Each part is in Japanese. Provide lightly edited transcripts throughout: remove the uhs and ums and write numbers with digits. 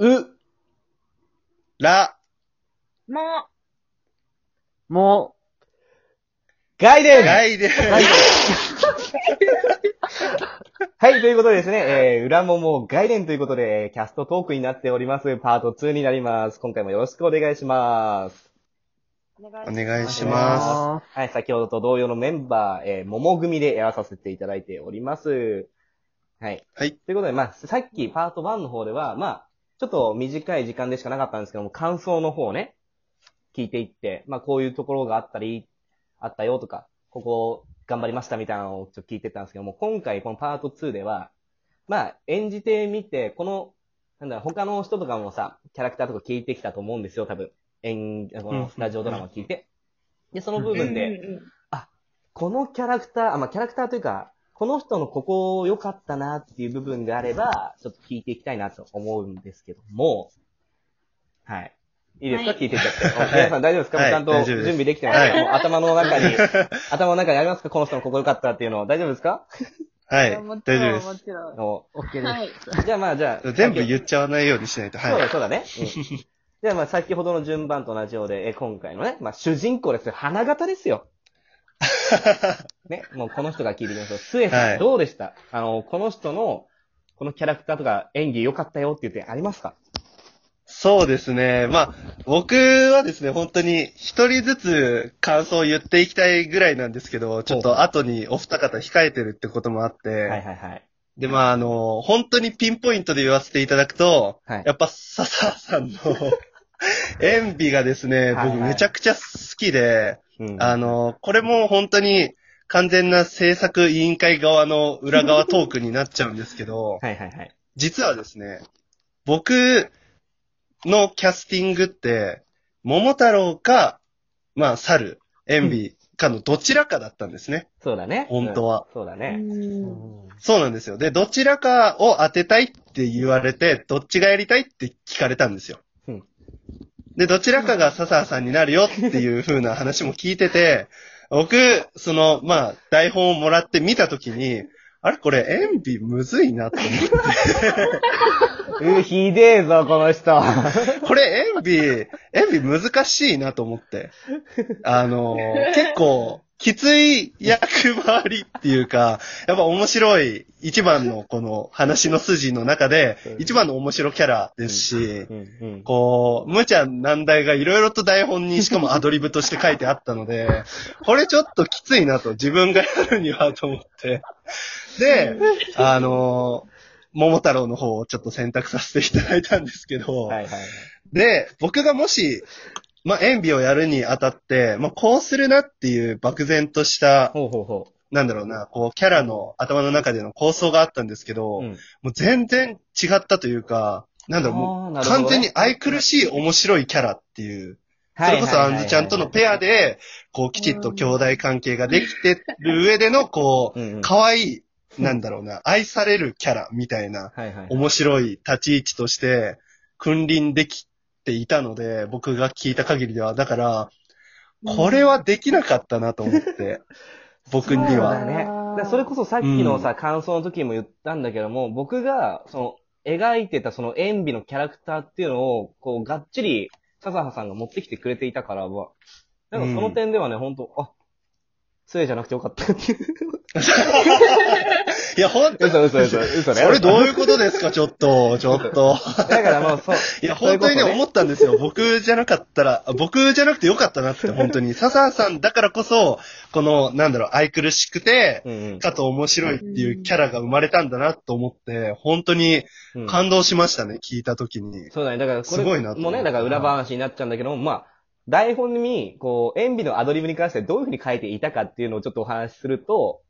ガイデンはい、ということでですね、裏もも外伝ということで、キャストトークになっております。パート2になります。今回もよろしくお願いします。お願いします。はい、先ほどと同様のメンバー、桃組でやらさせていただいております。はい。はい。ということで、さっきパート1の方では、ちょっと短い時間でしかなかったんですけども、感想の方ね、聞いていって、こういうところがあったり、あったよとか、ここ頑張りましたみたいなのをちょっと聞いてたんですけども、今回このパート2では、演じてみて、他の人とかもさ、キャラクターとか聞いてきたと思うんですよ、多分。このラジオドラマ聞いて。で、その部分で、このキャラクター、キャラクターというか、この人のここ良かったなっていう部分があれば、ちょっと聞いていきたいなと思うんですけども、はい。いいですか、聞いていっちゃって。皆さん大丈夫ですか、ちゃんと準備できてますか、頭の中にありますか、この人のここ良かったっていうの。大丈夫ですかはい。大丈夫です。もちろん。OK です。はい。じゃあ。全部言っちゃわないようにしないと。はい。そうだね。うん、じゃあ先ほどの順番と同じようで、今回のね、主人公ですよ。花形ですよ。ね、もうこの人が聞いてみましょう。スエさん、どうでした？この人の、このキャラクターとか演技良かったよっていう点ありますか？そうですね。僕はですね、本当に一人ずつ感想を言っていきたいぐらいなんですけど、ちょっと後にお二方控えてるってこともあって、で、本当にピンポイントで言わせていただくと、やっぱ笹さんの演技がですね、僕めちゃくちゃ好きで、これも本当に完全な制作委員会側の裏側トークになっちゃうんですけど、実はですね、僕のキャスティングって、桃太郎か、猿、エンビかのどちらかだったんですね。そうだね。本当は。そうだね。そうなんですよ。で、どちらかを当てたいって言われて、どっちがやりたいって聞かれたんですよ。で、どちらかが笹さんになるよっていう風な話も聞いてて、僕、台本をもらって見たときに、あれこれ、エンビむずいなって思って。ひでえぞ、この人。これ、エンビ難しいなと思って。結構、きつい役回りっていうか、やっぱ面白い、一番のこの話の筋の中で、一番の面白キャラですし、無茶難題がいろいろと台本にしかもアドリブとして書いてあったので、これちょっときついなと、自分がやるにはと思って。で、桃太郎の方をちょっと選択させていただいたんですけど、で、僕がもし、演技をやるにあたって、こうするなっていう漠然とした、キャラの頭の中での構想があったんですけど、もう全然違ったというか、もう完全に愛くるしい面白いキャラっていう、それこそあんずちゃんとのペアで、きちっと兄弟関係ができてる上での、可愛い、愛されるキャラみたいな、面白い立ち位置として、君臨できていたので、僕が聞いた限りでは、だから、これはできなかったなと思って、僕には。そうだね。それこそさっきのさ、感想の時も言ったんだけども、僕が、描いてたエンビのキャラクターっていうのを、がっちり、笹葉さんが持ってきてくれていたからは、その点ではね、ほんと、スエじゃなくてよかったっていう。いや、ほんと嘘ね。それどういうことですか、ちょっと。だからいや、ほんとにね、思ったんですよ。僕じゃなくてよかったなって、ほんとに。笹さんだからこそ、この、愛くるしくて、かつ面白いっていうキャラが生まれたんだなと思って、ほんとに感動しましたね、聞いたときに。そうだね、だからこれもね、だから裏話になっちゃうんだけども、台本に、演技のアドリブに関してどういうふうに書いていたかっていうのをちょっとお話しすると、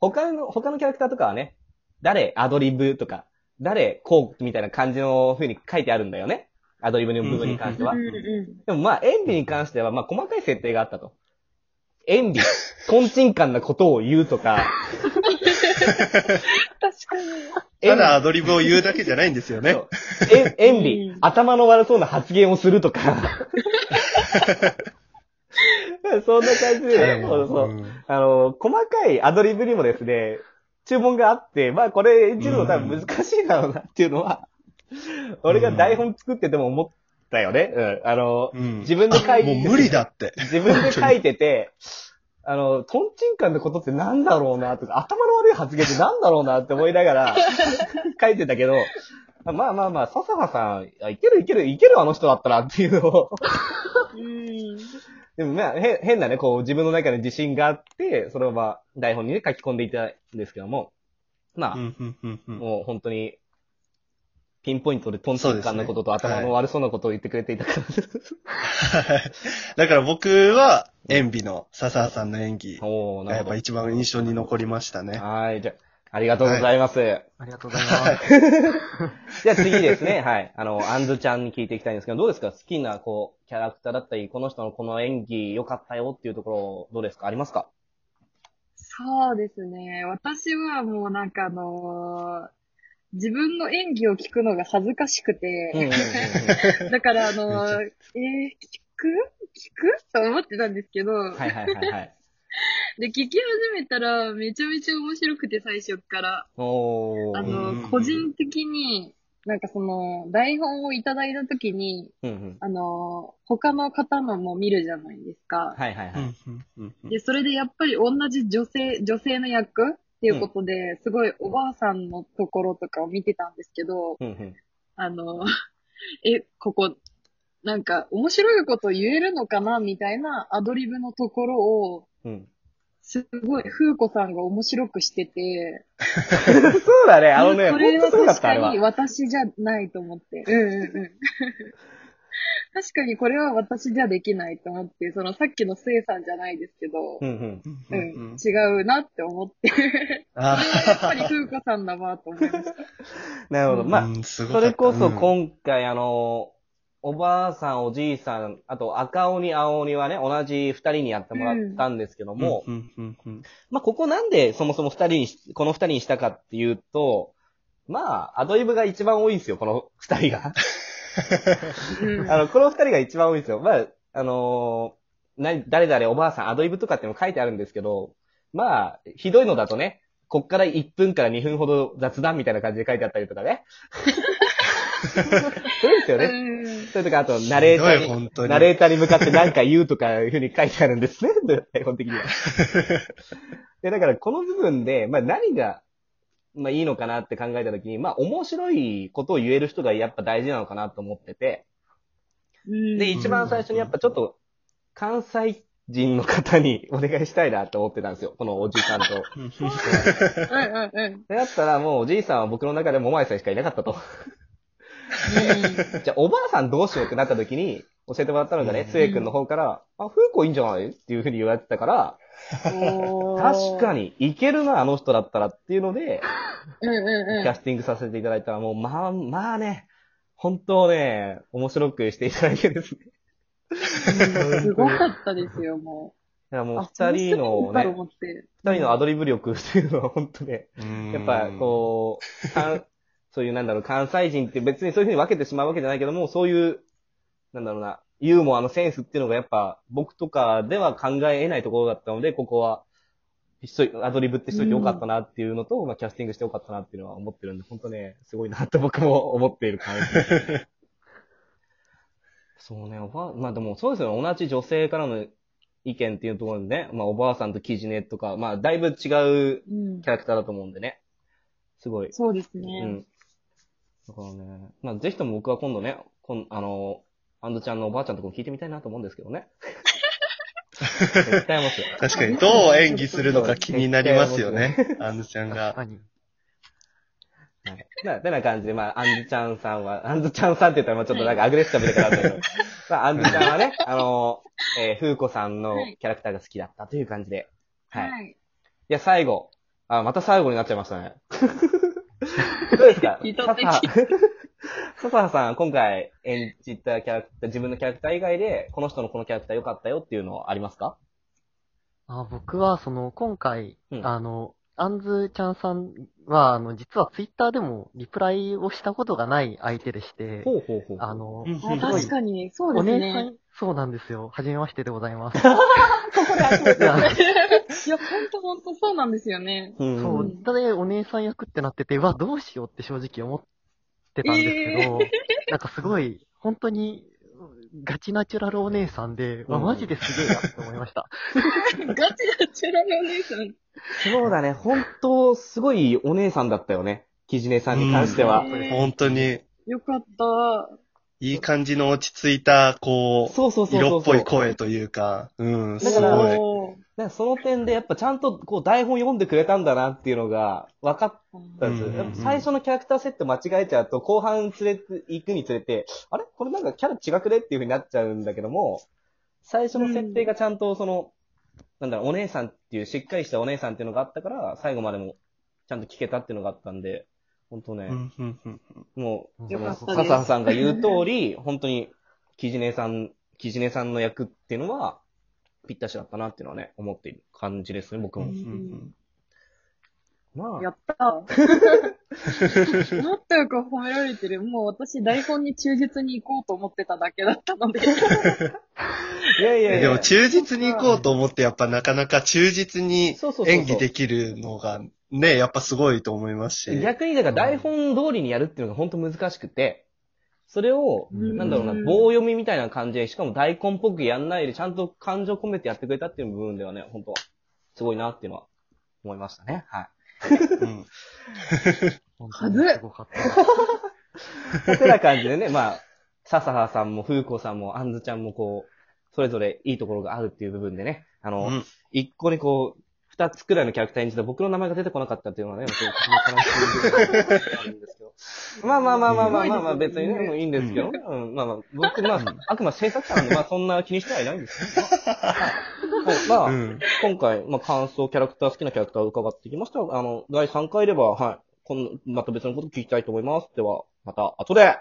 他のキャラクターとかはね、誰アドリブとか、誰こうみたいな感じの風に書いてあるんだよね。アドリブの部分に関しては。でも演技に関しては、細かい設定があったと。演技、とんちんかんなことを言うとか。確かに。ただアドリブを言うだけじゃないんですよね。演技、頭の悪そうな発言をするとか。そんな感じで、細かいアドリブにもですね、注文があって、これ演じるの多分難しいだろうなっていうのは、俺が台本作ってても思ったよね。うん。自分で書いてて。もう無理だって。自分で書いてて、トンチンカンのことってなんだろうなとか、頭の悪い発言ってなんだろうなって思いながら書いてたけど、まあまあまあ、笹葉さん、いけるあの人だったらっていうのを。でもまあ、変なね、こう自分の中で自信があって、それをまあ台本にね書き込んでいたんですけども、まあ、もう本当に、ピンポイントでトントン感のことと頭の悪そうなことを言ってくれていたから、ね。はい、だから僕は演技の笹葉さんの演技がやっぱ一番印象に残りましたね。はい、じゃありがとうございます。はい、ありがとうございます。じゃあ次ですね、はい、あんずちゃんに聞いていきたいんですけど、どうですか？好きなこうキャラクターだったり、この人のこの演技良かったよっていうところどうですか？ありますか？そうですね。私はもうなんか自分の演技を聞くのが恥ずかしくて、だから聞くと思ってたんですけど、はいはいはい、はい、で聞き始めたらめちゃめちゃ面白くて最初から、個人的になんかその台本をいただいたときに、他の方のも見るじゃないですか。はいはいはい。でそれでやっぱり同じ女性の役。っていうことで、すごいおばあさんのところとかを見てたんですけど、ここ、なんか面白いこと言えるのかなみたいなアドリブのところを、すごい、風子さんが面白くしてて。そうだね、これは確かに私じゃないと思って。確かにこれは私じゃできないと思って、そのさっきのスエさんじゃないですけど、違うなって思って、やっぱり風子さんだなと思いました。なるほど。まあ、それこそ今回おばあさん、おじいさん、あと赤鬼、青鬼はね、同じ二人にやってもらったんですけども、まあ、ここなんでそもそもこの二人にしたかっていうと、まあ、アドリブが一番多いんですよ、この二人が。この二人が一番多いんですよ。まあ、誰々おばあさんアドリブとかっても書いてあるんですけど、まあ、ひどいのだとね、こっから1分から2分ほど雑談みたいな感じで書いてあったりとかね。そうですよね。それとか、あと、ナレーターに向かって何か言うとかいうふうに書いてあるんですね。基本的には。で、だからこの部分で、まあ何が、まあいいのかなって考えたときに、まあ面白いことを言える人がやっぱ大事なのかなと思ってて。で、一番最初にやっぱちょっと関西人の方にお願いしたいなと思ってたんですよ。このおじいさんと。で、だったらもうおじいさんは僕の中でもお前さんしかいなかったと。じゃあおばあさんどうしようってなったときに教えてもらったのがね、つえくんの方から、あ、風子いいんじゃないっていうふうに言われてたから、確かにいけるな、あの人だったらっていうので、キャスティングさせていただいたら、もう、まあまあね、本当ね、面白くしていただいてですね。すごかったですよ、もう。いや、もう二人のね、二人のアドリブ力っていうのは本当ね、やっぱこう、そういうなんだろう、関西人って別にそういうふうに分けてしまうわけじゃないけども、そういう、なんだろうな、ユーモアのセンスっていうのがやっぱ僕とかでは考え得ないところだったので、ここはアドリブってしといてよかったなっていうのと、まあキャスティングしてよかったなっていうのは思ってるんで、本当ね、すごいなって僕も思っている感じ。そうね、まあでもそうですよね、同じ女性からの意見っていうところでね、まあおばあさんとキジネとか、まあだいぶ違うキャラクターだと思うんでね。すごい。そうですね。だからね、まあぜひとも僕は今度ね、アンドちゃんのおばあちゃんとかも聞いてみたいなと思うんですけどね。絶対ますよ。確かに、どう演技するのか気になりますよね。アンドちゃんが。てな感じで、まあ、アンドちゃんさんって言ったら、まあちょっとなんかアグレッシブでかなと思う。まあ、アンドちゃんはね、風子さんのキャラクターが好きだったという感じで。はい。いや、最後。あ、また最後になっちゃいましたね。どうですか？笹葉さん、今回演じたキャラクター、自分のキャラクター以外で、この人のこのキャラクター良かったよっていうのはありますか？僕は、今回、あんずちゃんさんは、実はツイッターでもリプライをしたことがない相手でして、確かに、そうですね。お姉さん、そうなんですよ。はじめましてでございます。ここで集めて。いや、ほんとそうなんですよね。そう。ただ、お姉さん役ってなってて、どうしようって正直思って、てたんですけど、なんかすごい、本当に、ガチナチュラルお姉さんで、うん、マジですげえなって思いました。ガチナチュラルお姉さん。そうだね、本当すごいお姉さんだったよね。キジネさんに関しては。本当に。よかった。いい感じの落ち着いた、こう、色っぽい声というか、うん、すごい。だからその点でやっぱちゃんとこう台本読んでくれたんだなっていうのが分かったんですよ。やっぱ最初のキャラクター設定間違えちゃうと、後半行くにつれて、あれこれなんかキャラ違くねっていう風になっちゃうんだけども、最初の設定がちゃんとその、なんだろう、お姉さんっていう、しっかりしたお姉さんっていうのがあったから、最後までもちゃんと聞けたっていうのがあったんで、本当ね、もう、笹葉さんが言う通り、本当に、キジネさんの役っていうのは、ぴったしだったなっていうのはね、思っている感じですね、僕も。まあ、やったもっとよく褒められてる。もう私、台本に忠実に行こうと思ってただけだったので。いや。でも、忠実に行こうと思って、やっぱなかなか忠実に演技できるのが、ねえ、やっぱすごいと思いますし。逆に、だから台本通りにやるっていうのが本当難しくて、それを、なんだろうな、棒読みみたいな感じで、しかも大根っぽくやんないで、ちゃんと感情込めてやってくれたっていう部分ではね、本当すごいなっていうのは思いましたね。はい。はずっってな感じでね、まあ、笹葉さんも、風子さんも、あんずちゃんもこう、それぞれいいところがあるっていう部分でね、一個にこう、二つくらいのキャラクター演じた僕の名前が出てこなかったっていうのはね、まあ別にね、もういいんですけど、僕、あくま制作者なんで、そんな気にしてはいないんですけど、今回、感想、好きなキャラクターを伺ってきました。第3回では、また別のこと聞きたいと思います。では、また後で